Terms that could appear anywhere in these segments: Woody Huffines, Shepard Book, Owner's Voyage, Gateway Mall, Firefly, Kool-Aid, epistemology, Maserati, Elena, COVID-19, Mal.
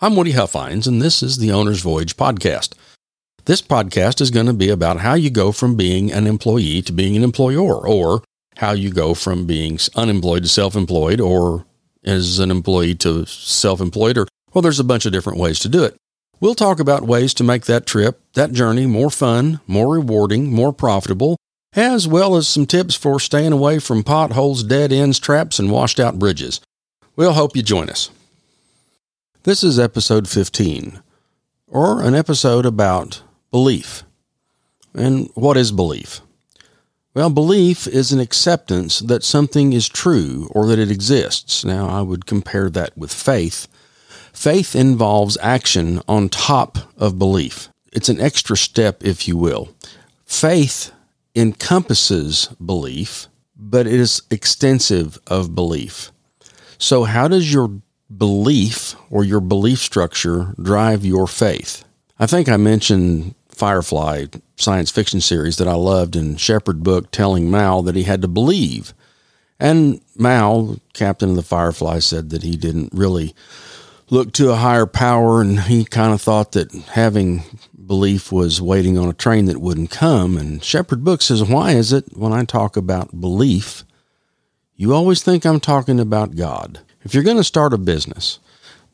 I'm Woody Huffines, and this is the Owner's Voyage podcast. This podcast is going to be about how you go from being an employee to being an employer, or how you go from being unemployed to self-employed, or as an employee to self-employed, or, well, there's a bunch of different ways to do it. We'll talk about ways to make that trip, that journey, more fun, more rewarding, more profitable, as well as some tips for staying away from potholes, dead ends, traps, and washed-out bridges. We'll hope you join us. This is episode 15, or an episode about belief. And what is belief? Well, belief is an acceptance that something is true or that it exists. Now, I would compare that with faith. Faith involves action on top of belief. It's an extra step, if you will. Faith encompasses belief, but it is extensive of belief. So how does your belief or your belief structure drive your faith? I think I mentioned Firefly science fiction series that I loved, and Shepard Book telling Mal that he had to believe. And Mal, captain of the Firefly, said that he didn't really look to a higher power, and he kind of thought that having belief was waiting on a train that wouldn't come. And Shepard Book says, why is it when I talk about belief, you always think I'm talking about God? If you're going to start a business,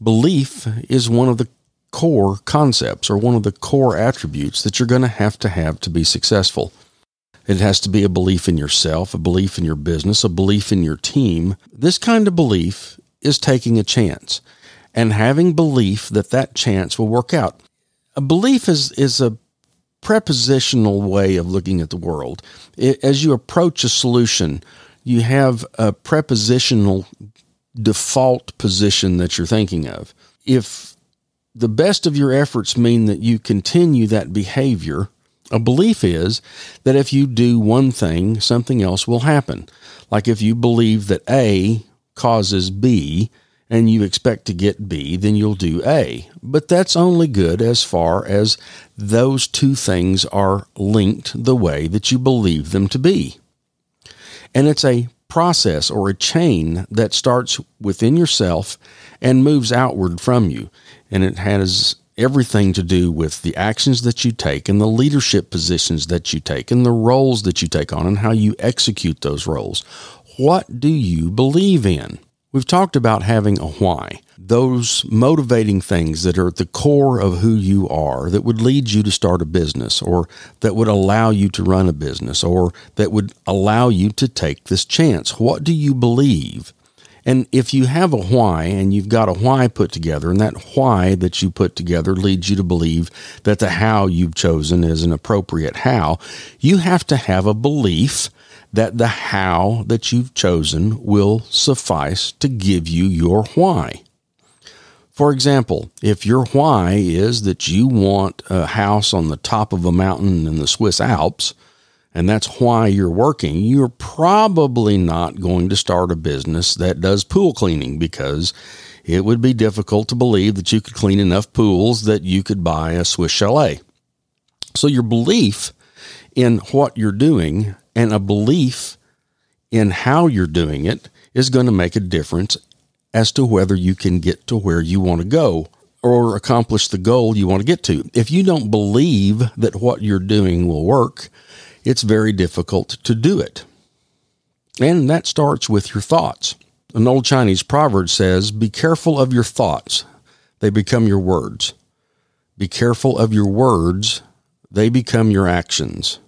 belief is one of the core concepts or one of the core attributes that you're going to have to be successful. It has to be a belief in yourself, a belief in your business, a belief in your team. This kind of belief is taking a chance and having belief that that chance will work out. A belief is a prepositional way of looking at the world. As you approach a solution, you have a prepositional default position that you're thinking of. If the best of your efforts mean that you continue that behavior, a belief is that if you do one thing, something else will happen. Like if you believe that A causes B and you expect to get B, then you'll do A. But that's only good as far as those two things are linked the way that you believe them to be. And it's a process or a chain that starts within yourself and moves outward from you. And it has everything to do with the actions that you take and the leadership positions that you take and the roles that you take on and how you execute those roles. What do you believe in? We've talked about having a why, those motivating things that are at the core of who you are that would lead you to start a business, or that would allow you to run a business, or that would allow you to take this chance. What do you believe? And if you have a why and you've got a why put together, and that why that you put together leads you to believe that the how you've chosen is an appropriate how, you have to have a belief that the how that you've chosen will suffice to give you your why. For example, if your why is that you want a house on the top of a mountain in the Swiss Alps, and that's why you're working, you're probably not going to start a business that does pool cleaning, because it would be difficult to believe that you could clean enough pools that you could buy a Swiss chalet. So your belief in what you're doing and a belief in how you're doing it is going to make a difference as to whether you can get to where you want to go or accomplish the goal you want to get to. If you don't believe that what you're doing will work, it's very difficult to do it. And that starts with your thoughts. An old Chinese proverb says, be careful of your thoughts. They become your words. Be careful of your words. They become your actions.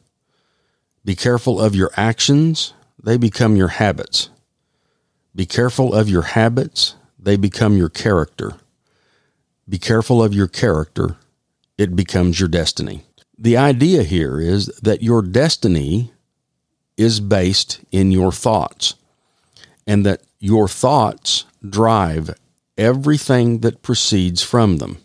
Be careful of your actions, they become your habits. Be careful of your habits, they become your character. Be careful of your character, it becomes your destiny. The idea here is that your destiny is based in your thoughts, and that your thoughts drive everything that proceeds from them.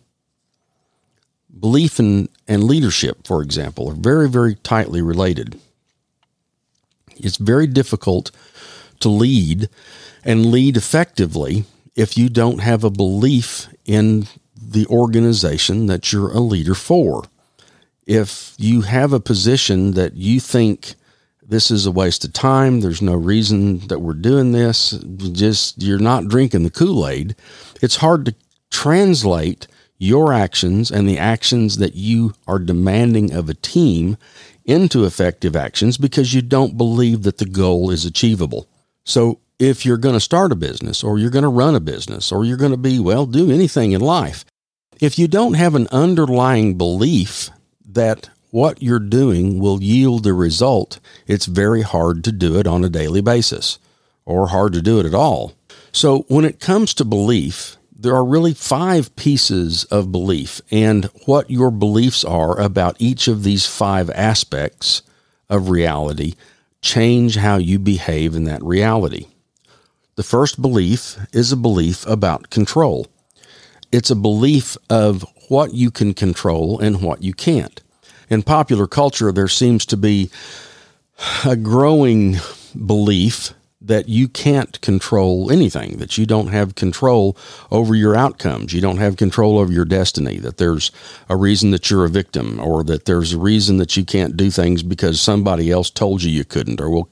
Belief and leadership, for example, are very, very tightly related. It's very difficult to lead and lead effectively if you don't have a belief in the organization that you're a leader for. If you have a position that you think this is a waste of time, there's no reason that we're doing this, just you're not drinking the Kool-Aid, it's hard to translate your actions and the actions that you are demanding of a team into effective actions because you don't believe that the goal is achievable. So if you're going to start a business or you're going to run a business or you're going to do anything in life, if you don't have an underlying belief that what you're doing will yield a result, it's very hard to do it on a daily basis or hard to do it at all. So when it comes to belief, there are really 5 pieces of belief, and what your beliefs are about each of these 5 aspects of reality change how you behave in that reality. The first belief is a belief about control. It's a belief of what you can control and what you can't. In popular culture, there seems to be a growing belief that you can't control anything, that you don't have control over your outcomes. You don't have control over your destiny, that there's a reason that you're a victim, or that there's a reason that you can't do things because somebody else told you couldn't or will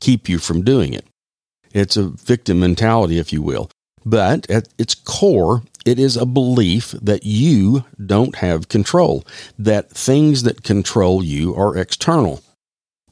keep you from doing it. It's a victim mentality, if you will. But at its core, it is a belief that you don't have control, that things that control you are external.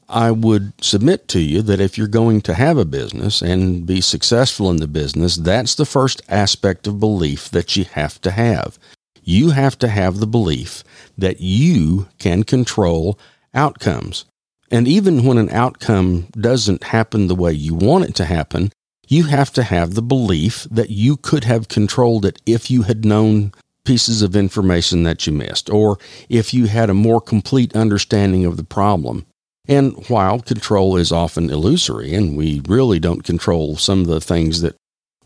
I would submit to you that if you're going to have a business and be successful in the business, that's the first aspect of belief that you have to have. You have to have the belief that you can control outcomes. And even when an outcome doesn't happen the way you want it to happen, you have to have the belief that you could have controlled it if you had known pieces of information that you missed, or if you had a more complete understanding of the problem. And while control is often illusory, and we really don't control some of the things that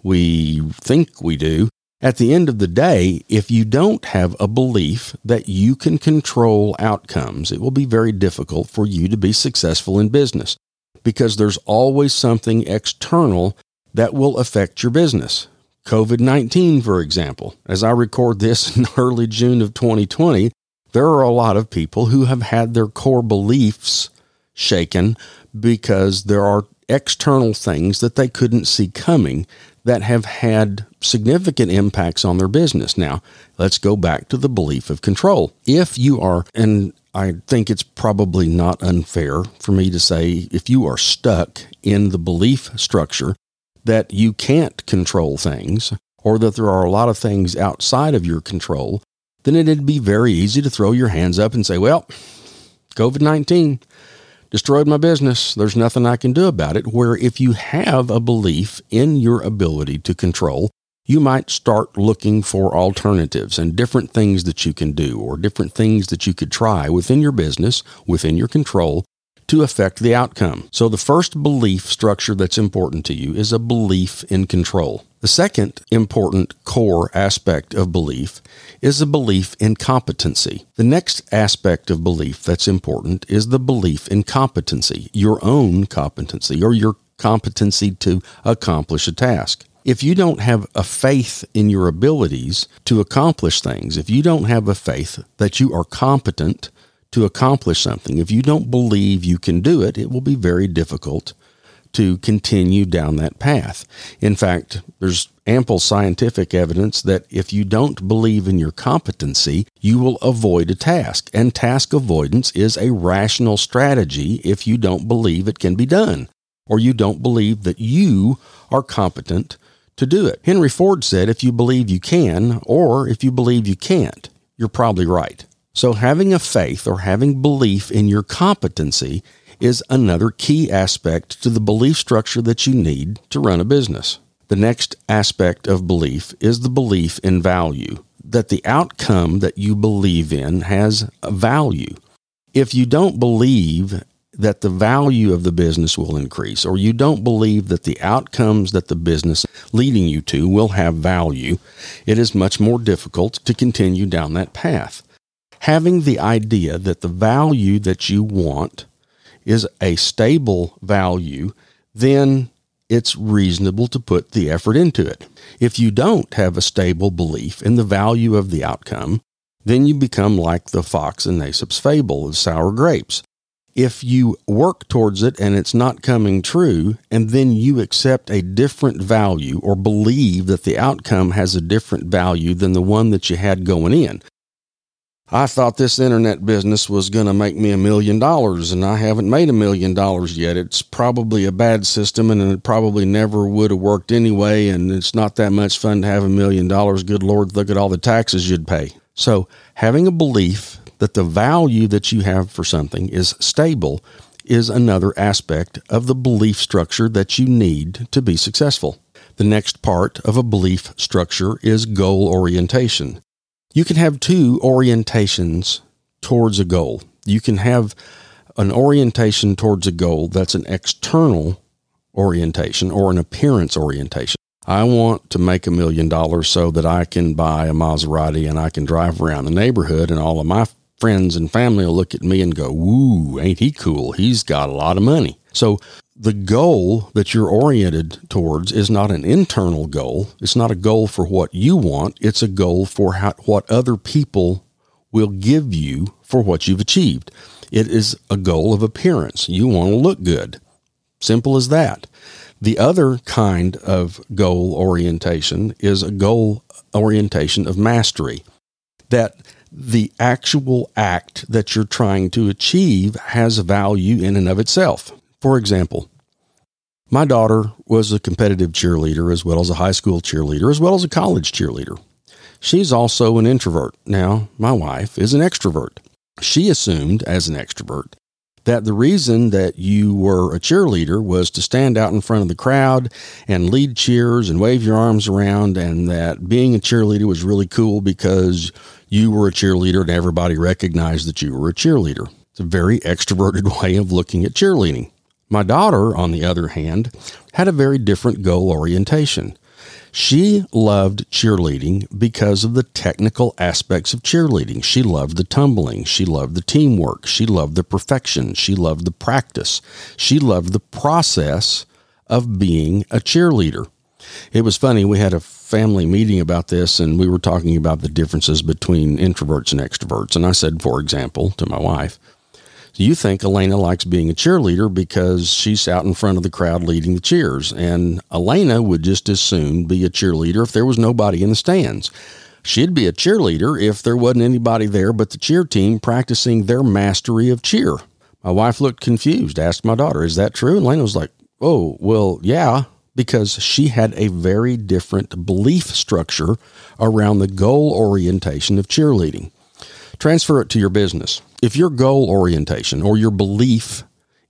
we think we do, at the end of the day, if you don't have a belief that you can control outcomes, it will be very difficult for you to be successful in business, because there's always something external that will affect your business. COVID-19, for example. As I record this in early June of 2020, there are a lot of people who have had their core beliefs shaken because there are external things that they couldn't see coming that have had significant impacts on their business. Now, let's go back to the belief of control. If you are, and I think it's probably not unfair for me to say, if you are stuck in the belief structure that you can't control things or that there are a lot of things outside of your control, then it'd be very easy to throw your hands up and say, well, COVID-19 destroyed my business. There's nothing I can do about it. Where if you have a belief in your ability to control, you might start looking for alternatives and different things that you can do or different things that you could try within your business, within your control, to affect the outcome. So the first belief structure that's important to you is a belief in control. The second important core aspect of belief is a belief in competency. The next aspect of belief that's important is the belief in competency, your own competency or your competency to accomplish a task. If you don't have a faith in your abilities to accomplish things, if you don't have a faith that you are competent to accomplish something, if you don't believe you can do it, it will be very difficult to continue down that path. In fact, there's ample scientific evidence that if you don't believe in your competency, you will avoid a task. And task avoidance is a rational strategy if you don't believe it can be done, or you don't believe that you are competent to do it. Henry Ford said, if you believe you can, or if you believe you can't, you're probably right. So having a faith or having belief in your competency is another key aspect to the belief structure that you need to run a business. The next aspect of belief is the belief in value, that the outcome that you believe in has a value. If you don't believe that the value of the business will increase, or you don't believe that the outcomes that the business leading you to will have value, it is much more difficult to continue down that path. Having the idea that the value that you want is a stable value, then it's reasonable to put the effort into it. If you don't have a stable belief in the value of the outcome, then you become like the fox in Aesop's fable of sour grapes. If you work towards it and it's not coming true, and then you accept a different value or believe that the outcome has a different value than the one that you had going in. I thought this internet business was going to make me $1 million, and I haven't made $1 million yet. It's probably a bad system, and it probably never would have worked anyway, and it's not that much fun to have $1 million. Good Lord, look at all the taxes you'd pay. So having a belief that the value that you have for something is stable is another aspect of the belief structure that you need to be successful. The next part of a belief structure is goal orientation. You can have two orientations towards a goal. You can have an orientation towards a goal that's an external orientation or an appearance orientation. I want to make $1 million so that I can buy a Maserati and I can drive around the neighborhood and all of my friends and family will look at me and go, "Woo, ain't he cool? He's got a lot of money." So the goal that you're oriented towards is not an internal goal. It's not a goal for what you want. It's a goal for what other people will give you for what you've achieved. It is a goal of appearance. You want to look good. Simple as that. The other kind of goal orientation is a goal orientation of mastery. That the actual act that you're trying to achieve has value in and of itself. For example, my daughter was a competitive cheerleader as well as a high school cheerleader as well as a college cheerleader. She's also an introvert. Now, my wife is an extrovert. She assumed as an extrovert that the reason that you were a cheerleader was to stand out in front of the crowd and lead cheers and wave your arms around, and that being a cheerleader was really cool because you were a cheerleader and everybody recognized that you were a cheerleader. It's a very extroverted way of looking at cheerleading. My daughter, on the other hand, had a very different goal orientation. She loved cheerleading because of the technical aspects of cheerleading. She loved the tumbling. She loved the teamwork. She loved the perfection. She loved the practice. She loved the process of being a cheerleader. It was funny. We had a family meeting about this, and we were talking about the differences between introverts and extroverts. And I said, for example, to my wife, "You think Elena likes being a cheerleader because she's out in front of the crowd leading the cheers, and Elena would just as soon be a cheerleader if there was nobody in the stands. She'd be a cheerleader if there wasn't anybody there but the cheer team practicing their mastery of cheer." My wife looked confused, asked my daughter, "Is that true?" Elena was like, "Oh, well, yeah," because she had a very different belief structure around the goal orientation of cheerleading. Transfer it to your business. If your goal orientation or your belief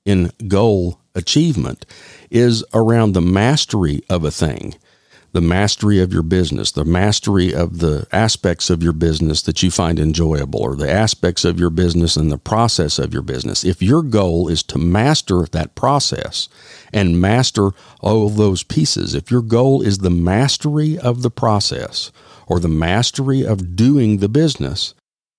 in goal achievement is around the mastery of a thing, the mastery of your business, the mastery of the aspects of your business that you find enjoyable, or the aspects of your business and the process of your business, if your goal is to master that process and master all those pieces, if your goal is the mastery of the process or the mastery of doing the business,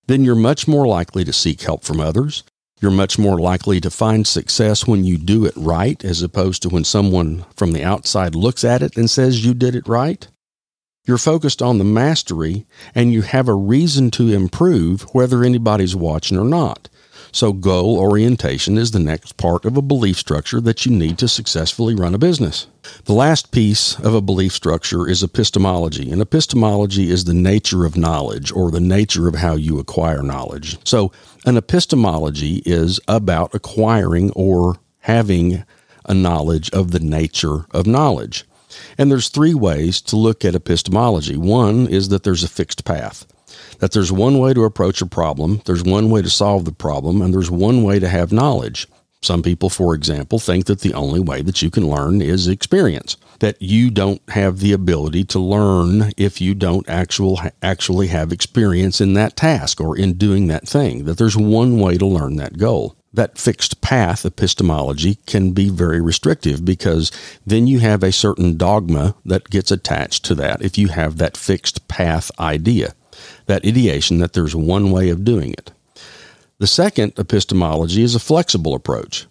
then you're much more likely to seek help from others. You're much more likely to find success when you do it right, as opposed to when someone from the outside looks at it and says you did it right. You're focused on the mastery, and you have a reason to improve whether anybody's watching or not. So goal orientation is the next part of a belief structure that you need to successfully run a business. The last piece of a belief structure is epistemology, and epistemology is the nature of knowledge or the nature of how you acquire knowledge. So an epistemology is about acquiring or having a knowledge of the nature of knowledge. And there's three ways to look at epistemology. One is that there's a fixed path, that there's one way to approach a problem, there's one way to solve the problem, and there's one way to have knowledge. Some people, for example, think that the only way that you can learn is experience, that you don't have the ability to learn if you don't actually have experience in that task or in doing that thing, that there's one way to learn that goal. That fixed path epistemology can be very restrictive because then you have a certain dogma that gets attached to that if you have that fixed path idea, that ideation that there's one way of doing it. The second epistemology is a flexible approach,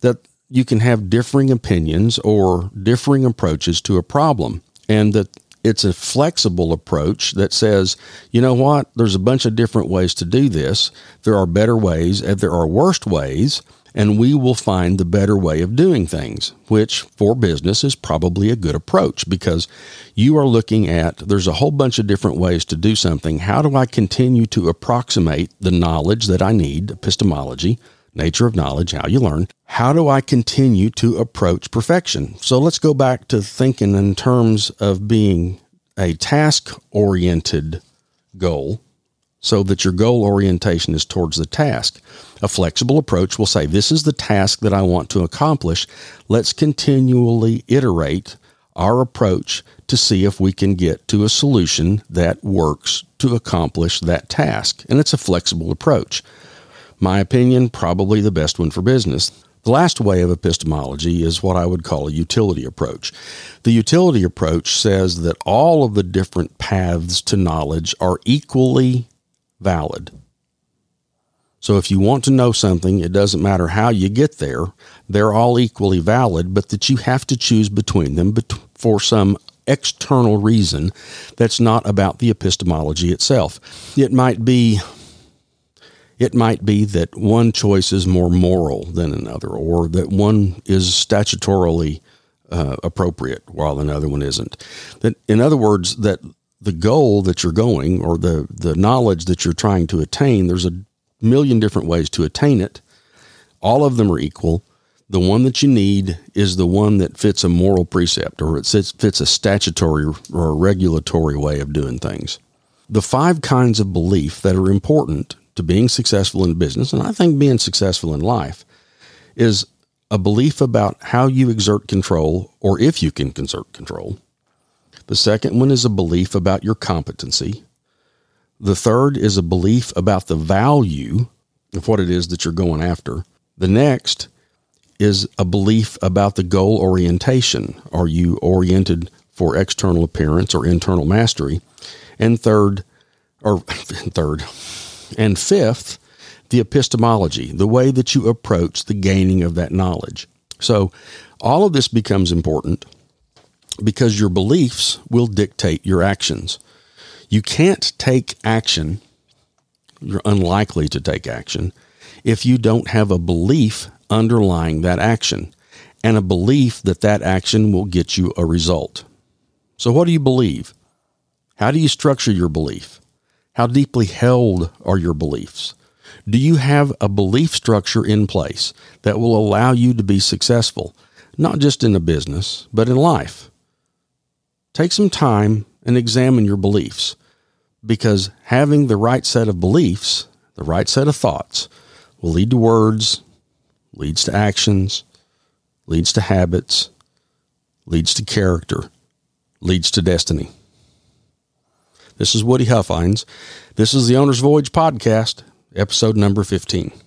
that you can have differing opinions or differing approaches to a problem, and that It's a flexible approach that says, you know what, there's a bunch of different ways to do this. There are better ways and there are worse ways, and we will find the better way of doing things, which for business is probably a good approach because you are looking at there's a whole bunch of different ways to do something. How do I continue to approximate the knowledge that I need, epistemology, nature of knowledge, how you learn? How do I continue to approach perfection? So let's go back to thinking in terms of being a task-oriented goal so that your goal orientation is towards the task. A flexible approach will say, this is the task that I want to accomplish. Let's continually iterate our approach to see if we can get to a solution that works to accomplish that task. And it's a flexible approach. My opinion, probably the best one for business. The last way of epistemology is what I would call a utility approach. The utility approach says that all of the different paths to knowledge are equally valid. So if you want to know something, it doesn't matter how you get there. They're all equally valid, but that you have to choose between them for some external reason that's not about the epistemology itself. It might be that one choice is more moral than another, or that one is statutorily appropriate while another one isn't. That, in other words, that the goal that you're going or the knowledge that you're trying to attain, there's a million different ways to attain it. All of them are equal. The one that you need is the one that fits a moral precept or it fits a statutory or a regulatory way of doing things. The five kinds of belief that are important to being successful in business, and I think being successful in life, is a belief about how you exert control or if you can exert control. The second one is a belief about your competency. The third is a belief about the value of what it is that you're going after. The next is a belief about the goal orientation. Are you oriented for external appearance or internal mastery? And fifth, the epistemology, the way that you approach the gaining of that knowledge. So all of this becomes important because your beliefs will dictate your actions. You can't take action. You're unlikely to take action if you don't have a belief underlying that action and a belief that that action will get you a result. So what do you believe? How do you structure your belief? How deeply held are your beliefs? Do you have a belief structure in place that will allow you to be successful, not just in a business, but in life? Take some time and examine your beliefs, because having the right set of beliefs, the right set of thoughts, will lead to words, leads to actions, leads to habits, leads to character, leads to destiny. This is Woody Huffines. This is the Owner's Voyage podcast, episode number 15.